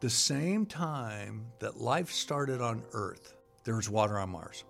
The same time that life started on Earth, there was water on Mars.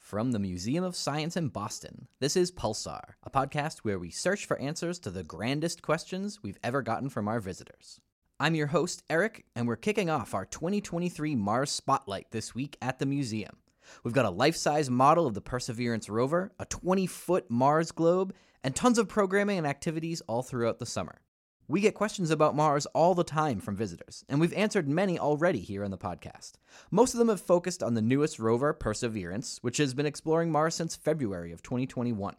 From the Museum of Science in Boston, this is Pulsar, a podcast where we search for answers to the grandest questions we've ever gotten from our visitors. I'm your host, Eric, and we're kicking off our 2023 Mars Spotlight this week at the museum. We've got a life-size model of the Perseverance rover, a 20-foot Mars globe, and tons of programming and activities all throughout the summer. We get questions about Mars all the time from visitors, and we've answered many already here on the podcast. Most of them have focused on the newest rover, Perseverance, which has been exploring Mars since February of 2021.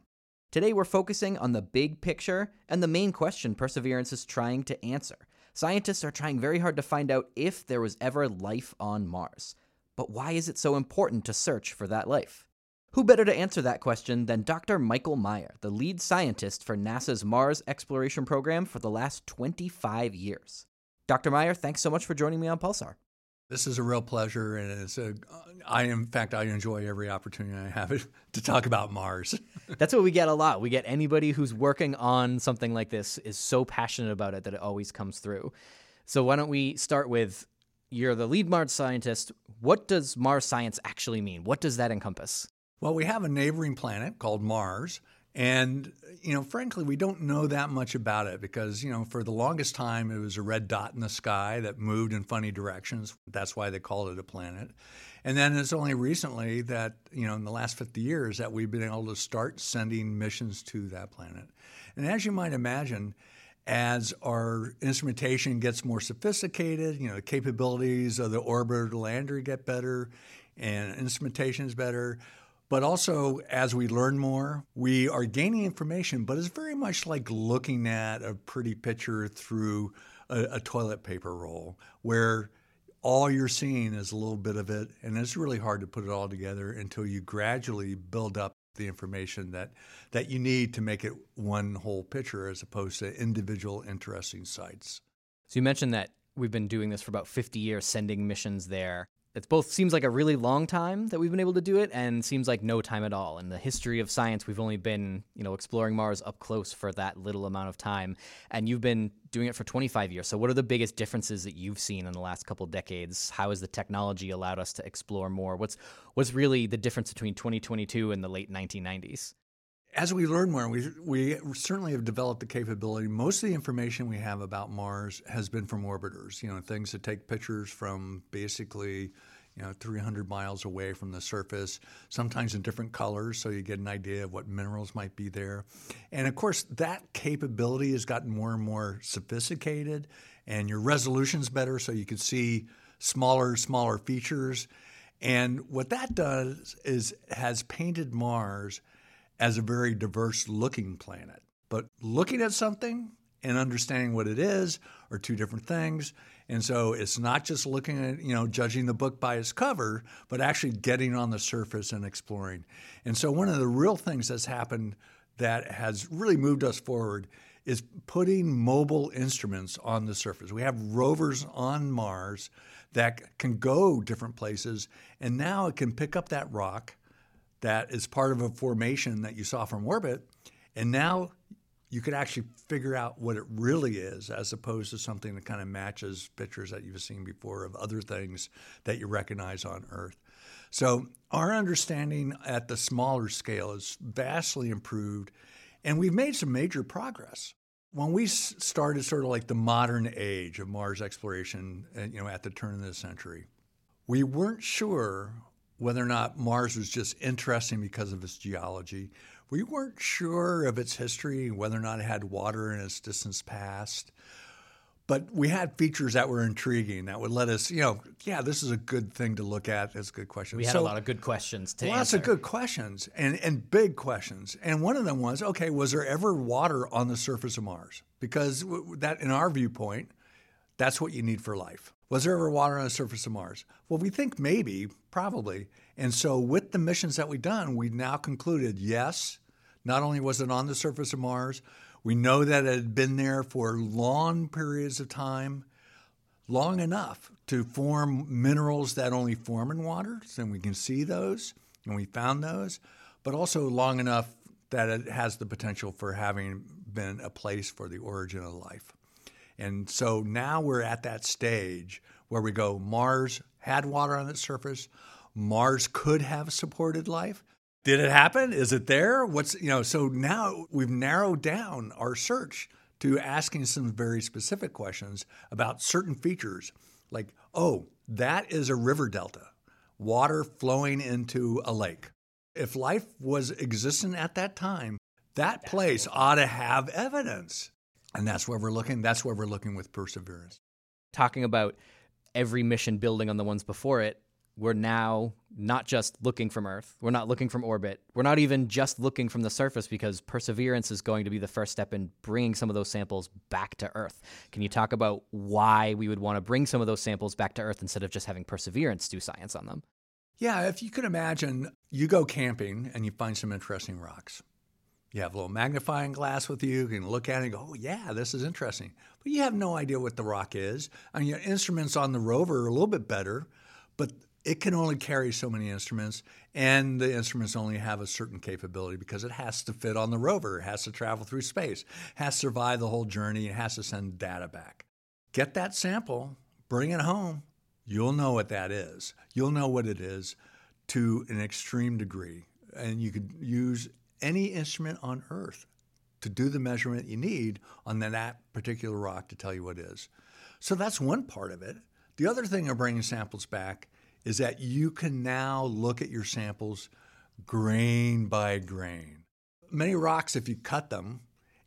Today we're focusing on the big picture and the main question Perseverance is trying to answer. Scientists are trying very hard to find out if there was ever life on Mars. But why is it so important to search for that life? Who better to answer that question than Dr. Michael Meyer, the lead scientist for NASA's Mars Exploration Program for the last 25 years. Dr. Meyer, thanks so much for joining me on Pulsar. This is a real pleasure, and I enjoy every opportunity I have to talk about Mars. That's what we get a lot. We get anybody who's working on something like this is so passionate about it that it always comes through. So why don't we start with, you're the lead Mars scientist. What does Mars science actually mean? What does that encompass? Well, we have a neighboring planet called Mars, and, frankly, we don't know that much about it because, for the longest time, it was a red dot in the sky that moved in funny directions. That's why they called it a planet. And then it's only recently that, in the last 50 years that we've been able to start sending missions to that planet. And as you might imagine, as our instrumentation gets more sophisticated, the capabilities of the orbital lander get better and instrumentation is better. But also, as we learn more, we are gaining information, but it's very much like looking at a pretty picture through a toilet paper roll, where all you're seeing is a little bit of it, and it's really hard to put it all together until you gradually build up the information that you need to make it one whole picture as opposed to individual interesting sites. So you mentioned that we've been doing this for about 50 years, sending missions there. It both seems like a really long time that we've been able to do it and seems like no time at all. In the history of science, we've only been, exploring Mars up close for that little amount of time. And you've been doing it for 25 years. So what are the biggest differences that you've seen in the last couple of decades? How has the technology allowed us to explore more? What's really the difference between 2022 and the late 1990s? As we learn more, we certainly have developed the capability. Most of the information we have about Mars has been from orbiters, things that take pictures from basically, 300 miles away from the surface, sometimes in different colors, so you get an idea of what minerals might be there. And, of course, that capability has gotten more and more sophisticated, and your resolution's better, so you can see smaller features. And what that does is has painted Mars as a very diverse-looking planet. But looking at something and understanding what it is are two different things. And so it's not just looking at, judging the book by its cover, but actually getting on the surface and exploring. And so one of the real things that's happened that has really moved us forward is putting mobile instruments on the surface. We have rovers on Mars that can go different places, and now it can pick up that rock that is part of a formation that you saw from orbit, and now you could actually figure out what it really is as opposed to something that kind of matches pictures that you've seen before of other things that you recognize on Earth. So our understanding at the smaller scale is vastly improved, and we've made some major progress. When we started sort of like the modern age of Mars exploration, at the turn of the century, we weren't sure whether or not Mars was just interesting because of its geology. We weren't sure of its history, whether or not it had water in its distant past. But we had features that were intriguing that would let us, this is a good thing to look at. That's a good question. We had a lot of good questions to answer. Lots of good questions and big questions. And one of them was, was there ever water on the surface of Mars? Because that, in our viewpoint, that's what you need for life. Was there ever water on the surface of Mars? Well, we think maybe, probably. And so with the missions that we've done, we've now concluded, yes, not only was it on the surface of Mars, we know that it had been there for long periods of time, long enough to form minerals that only form in water, and we can see those, and we found those, but also long enough that it has the potential for having been a place for the origin of life. And so now we're at that stage where we go, Mars had water on its surface. Mars could have supported life. Did it happen? Is it there? So now we've narrowed down our search to asking some very specific questions about certain features, like, oh, that is a river delta, water flowing into a lake. If life was existent at that time, that place ought to have evidence. And that's where we're looking. That's where we're looking with Perseverance. Talking about every mission building on the ones before it, we're now not just looking from Earth. We're not looking from orbit. We're not even just looking from the surface, because Perseverance is going to be the first step in bringing some of those samples back to Earth. Can you talk about why we would want to bring some of those samples back to Earth instead of just having Perseverance do science on them? Yeah, if you could imagine, you go camping and you find some interesting rocks. You have a little magnifying glass with you. You can look at it and go, oh, yeah, this is interesting. But you have no idea what the rock is. I mean, your instruments on the rover are a little bit better, but it can only carry so many instruments, and the instruments only have a certain capability because it has to fit on the rover, it has to travel through space, has to survive the whole journey, and has to send data back. Get that sample, bring it home. You'll know what that is. You'll know what it is to an extreme degree, and you could use any instrument on Earth to do the measurement you need on that particular rock to tell you what it is. So that's one part of it. The other thing of bringing samples back is that you can now look at your samples grain by grain. Many rocks, if you cut them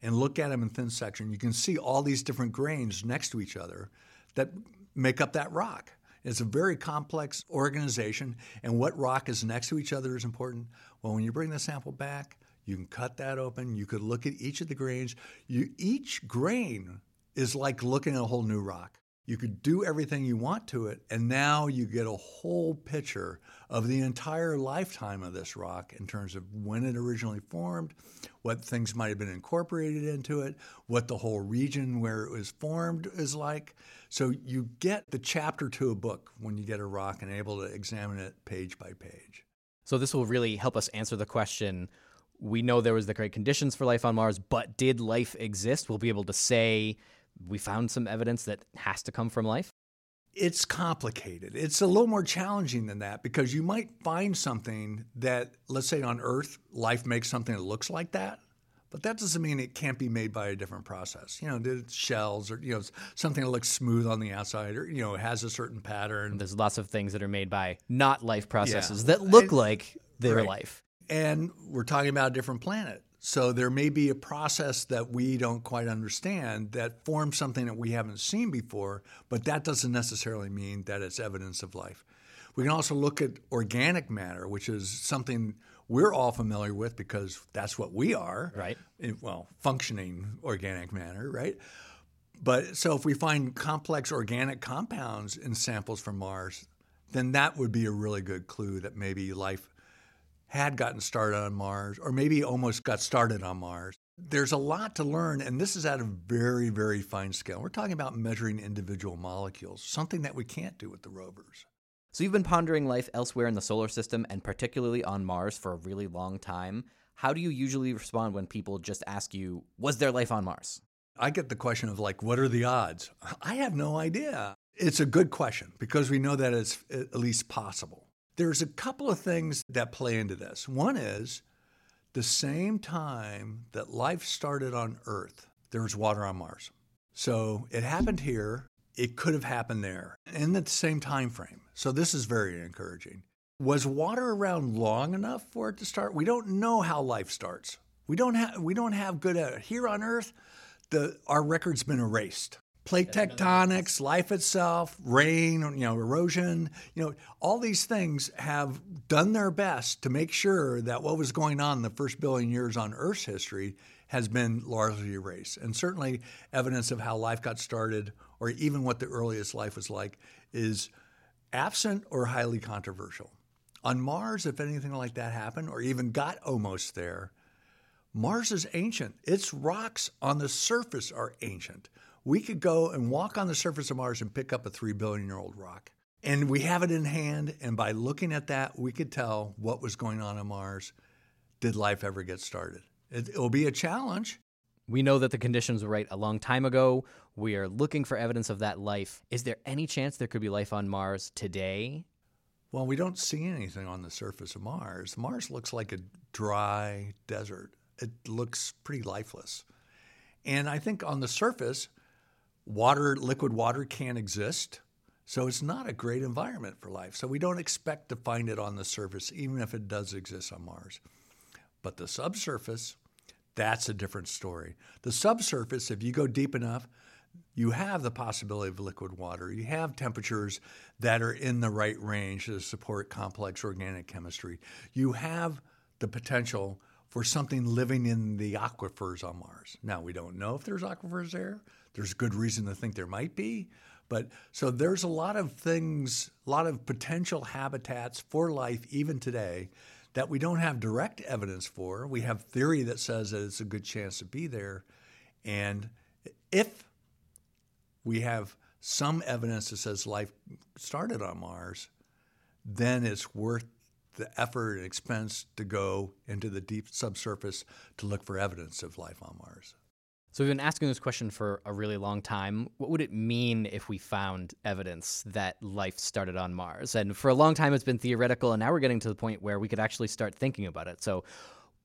and look at them in thin section, you can see all these different grains next to each other that make up that rock. It's a very complex organization, and what rock is next to each other is important. Well, when you bring the sample back, you can cut that open. You could look at each of the grains. Each grain is like looking at a whole new rock. You could do everything you want to it, and now you get a whole picture of the entire lifetime of this rock in terms of when it originally formed, what things might have been incorporated into it, what the whole region where it was formed is like. So you get the chapter to a book when you get a rock and able to examine it page by page. So this will really help us answer the question, we know there was the great conditions for life on Mars, but did life exist? We'll be able to say, we found some evidence that has to come from life? It's complicated. It's a little more challenging than that, because you might find something that, let's say on Earth, life makes something that looks like that, but that doesn't mean it can't be made by a different process. Shells or, something that looks smooth on the outside or, has a certain pattern. There's lots of things that are made by not life processes that look like they're life. And we're talking about a different planet. So there may be a process that we don't quite understand that forms something that we haven't seen before, but that doesn't necessarily mean that it's evidence of life. We can also look at organic matter, which is something we're all familiar with because that's what we are. Right. Functioning organic matter, right? But so if we find complex organic compounds in samples from Mars, then that would be a really good clue that maybe life had gotten started on Mars, or maybe almost got started on Mars. There's a lot to learn, and this is at a very, very fine scale. We're talking about measuring individual molecules, something that we can't do with the rovers. So you've been pondering life elsewhere in the solar system, and particularly on Mars, for a really long time. How do you usually respond when people just ask you, was there life on Mars? I get the question of, what are the odds? I have no idea. It's a good question, because we know that it's at least possible. There's a couple of things that play into this. One is the same time that life started on Earth, there was water on Mars. So it happened here. It could have happened there in the same time frame. So this is very encouraging. Was water around long enough for it to start? We don't know how life starts. We don't have good at it. Here on Earth, our record's been erased. Plate tectonics, life itself, rain, erosion, all these things have done their best to make sure that what was going on in the first billion years on Earth's history has been largely erased. And certainly evidence of how life got started, or even what the earliest life was like, is absent or highly controversial. On Mars, if anything like that happened, or even got almost there, Mars is ancient. Its rocks on the surface are ancient. we could go and walk on the surface of Mars and pick up a 3 billion-year-old rock. And we have it in hand, and by looking at that, we could tell what was going on Mars. Did life ever get started? It'll be a challenge. We know that the conditions were right a long time ago. We are looking for evidence of that life. Is there any chance there could be life on Mars today? Well, we don't see anything on the surface of Mars. Mars looks like a dry desert. It looks pretty lifeless. And I think on the surface, water, liquid water can't exist. So it's not a great environment for life. So we don't expect to find it on the surface, even if it does exist on Mars. But the subsurface, that's a different story. The subsurface, if you go deep enough, you have the possibility of liquid water. You have temperatures that are in the right range to support complex organic chemistry. You have the potential for something living in the aquifers on Mars. Now, we don't know if there's aquifers there. There's good reason to think there might be. But so there's a lot of things, a lot of potential habitats for life even today that we don't have direct evidence for. We have theory that says that it's a good chance to be there. And if we have some evidence that says life started on Mars, then it's worth the effort and expense to go into the deep subsurface to look for evidence of life on Mars. So we've been asking this question for a really long time. What would it mean if we found evidence that life started on Mars? And for a long time, it's been theoretical, and now we're getting to the point where we could actually start thinking about it. So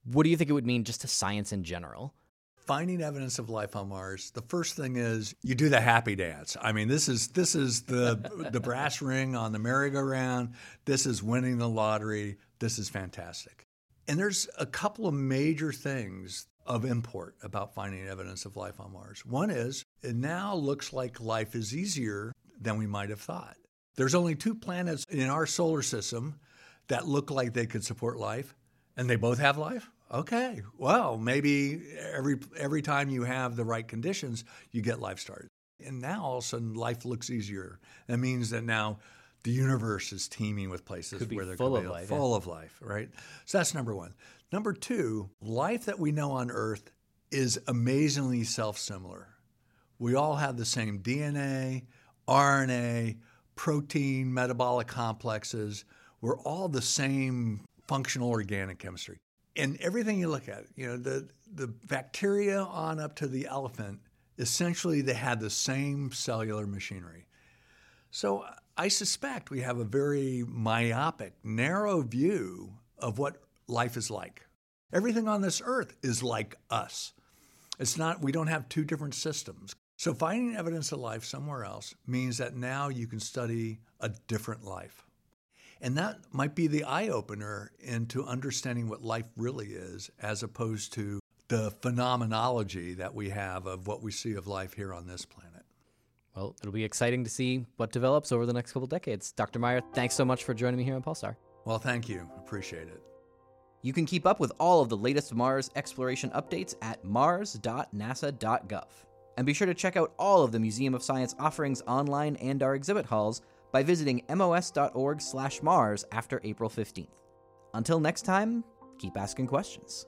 what do you think it would mean just to science in general? Finding evidence of life on Mars, the first thing is you do the happy dance. I mean, this is the the brass ring on the merry-go-round. This is winning the lottery. This is fantastic. And there's a couple of major things of import about finding evidence of life on Mars. One is, it now looks like life is easier than we might have thought. There's only 2 planets in our solar system that look like they could support life, and they both have life? Okay, well, maybe every time you have the right conditions, you get life started. And now all of a sudden, life looks easier. That means that now the universe is teeming with places where there could be life, full of life, right? So that's number 1. Number 2, life that we know on Earth is amazingly self-similar. We all have the same DNA, RNA, protein, metabolic complexes. We're all the same functional organic chemistry. And everything you look at, you know, the bacteria on up to the elephant, essentially they had the same cellular machinery. So I suspect we have a very myopic, narrow view of what life is like. Everything on this earth is like us. It's not, we don't have 2 different systems. So finding evidence of life somewhere else means that now you can study a different life. And that might be the eye-opener into understanding what life really is, as opposed to the phenomenology that we have of what we see of life here on this planet. Well, it'll be exciting to see what develops over the next couple decades. Dr. Meyer, thanks so much for joining me here on Pulsar. Well, thank you. Appreciate it. You can keep up with all of the latest Mars exploration updates at mars.nasa.gov. And be sure to check out all of the Museum of Science offerings online and our exhibit halls by visiting mos.org/Mars after April 15th. Until next time, keep asking questions.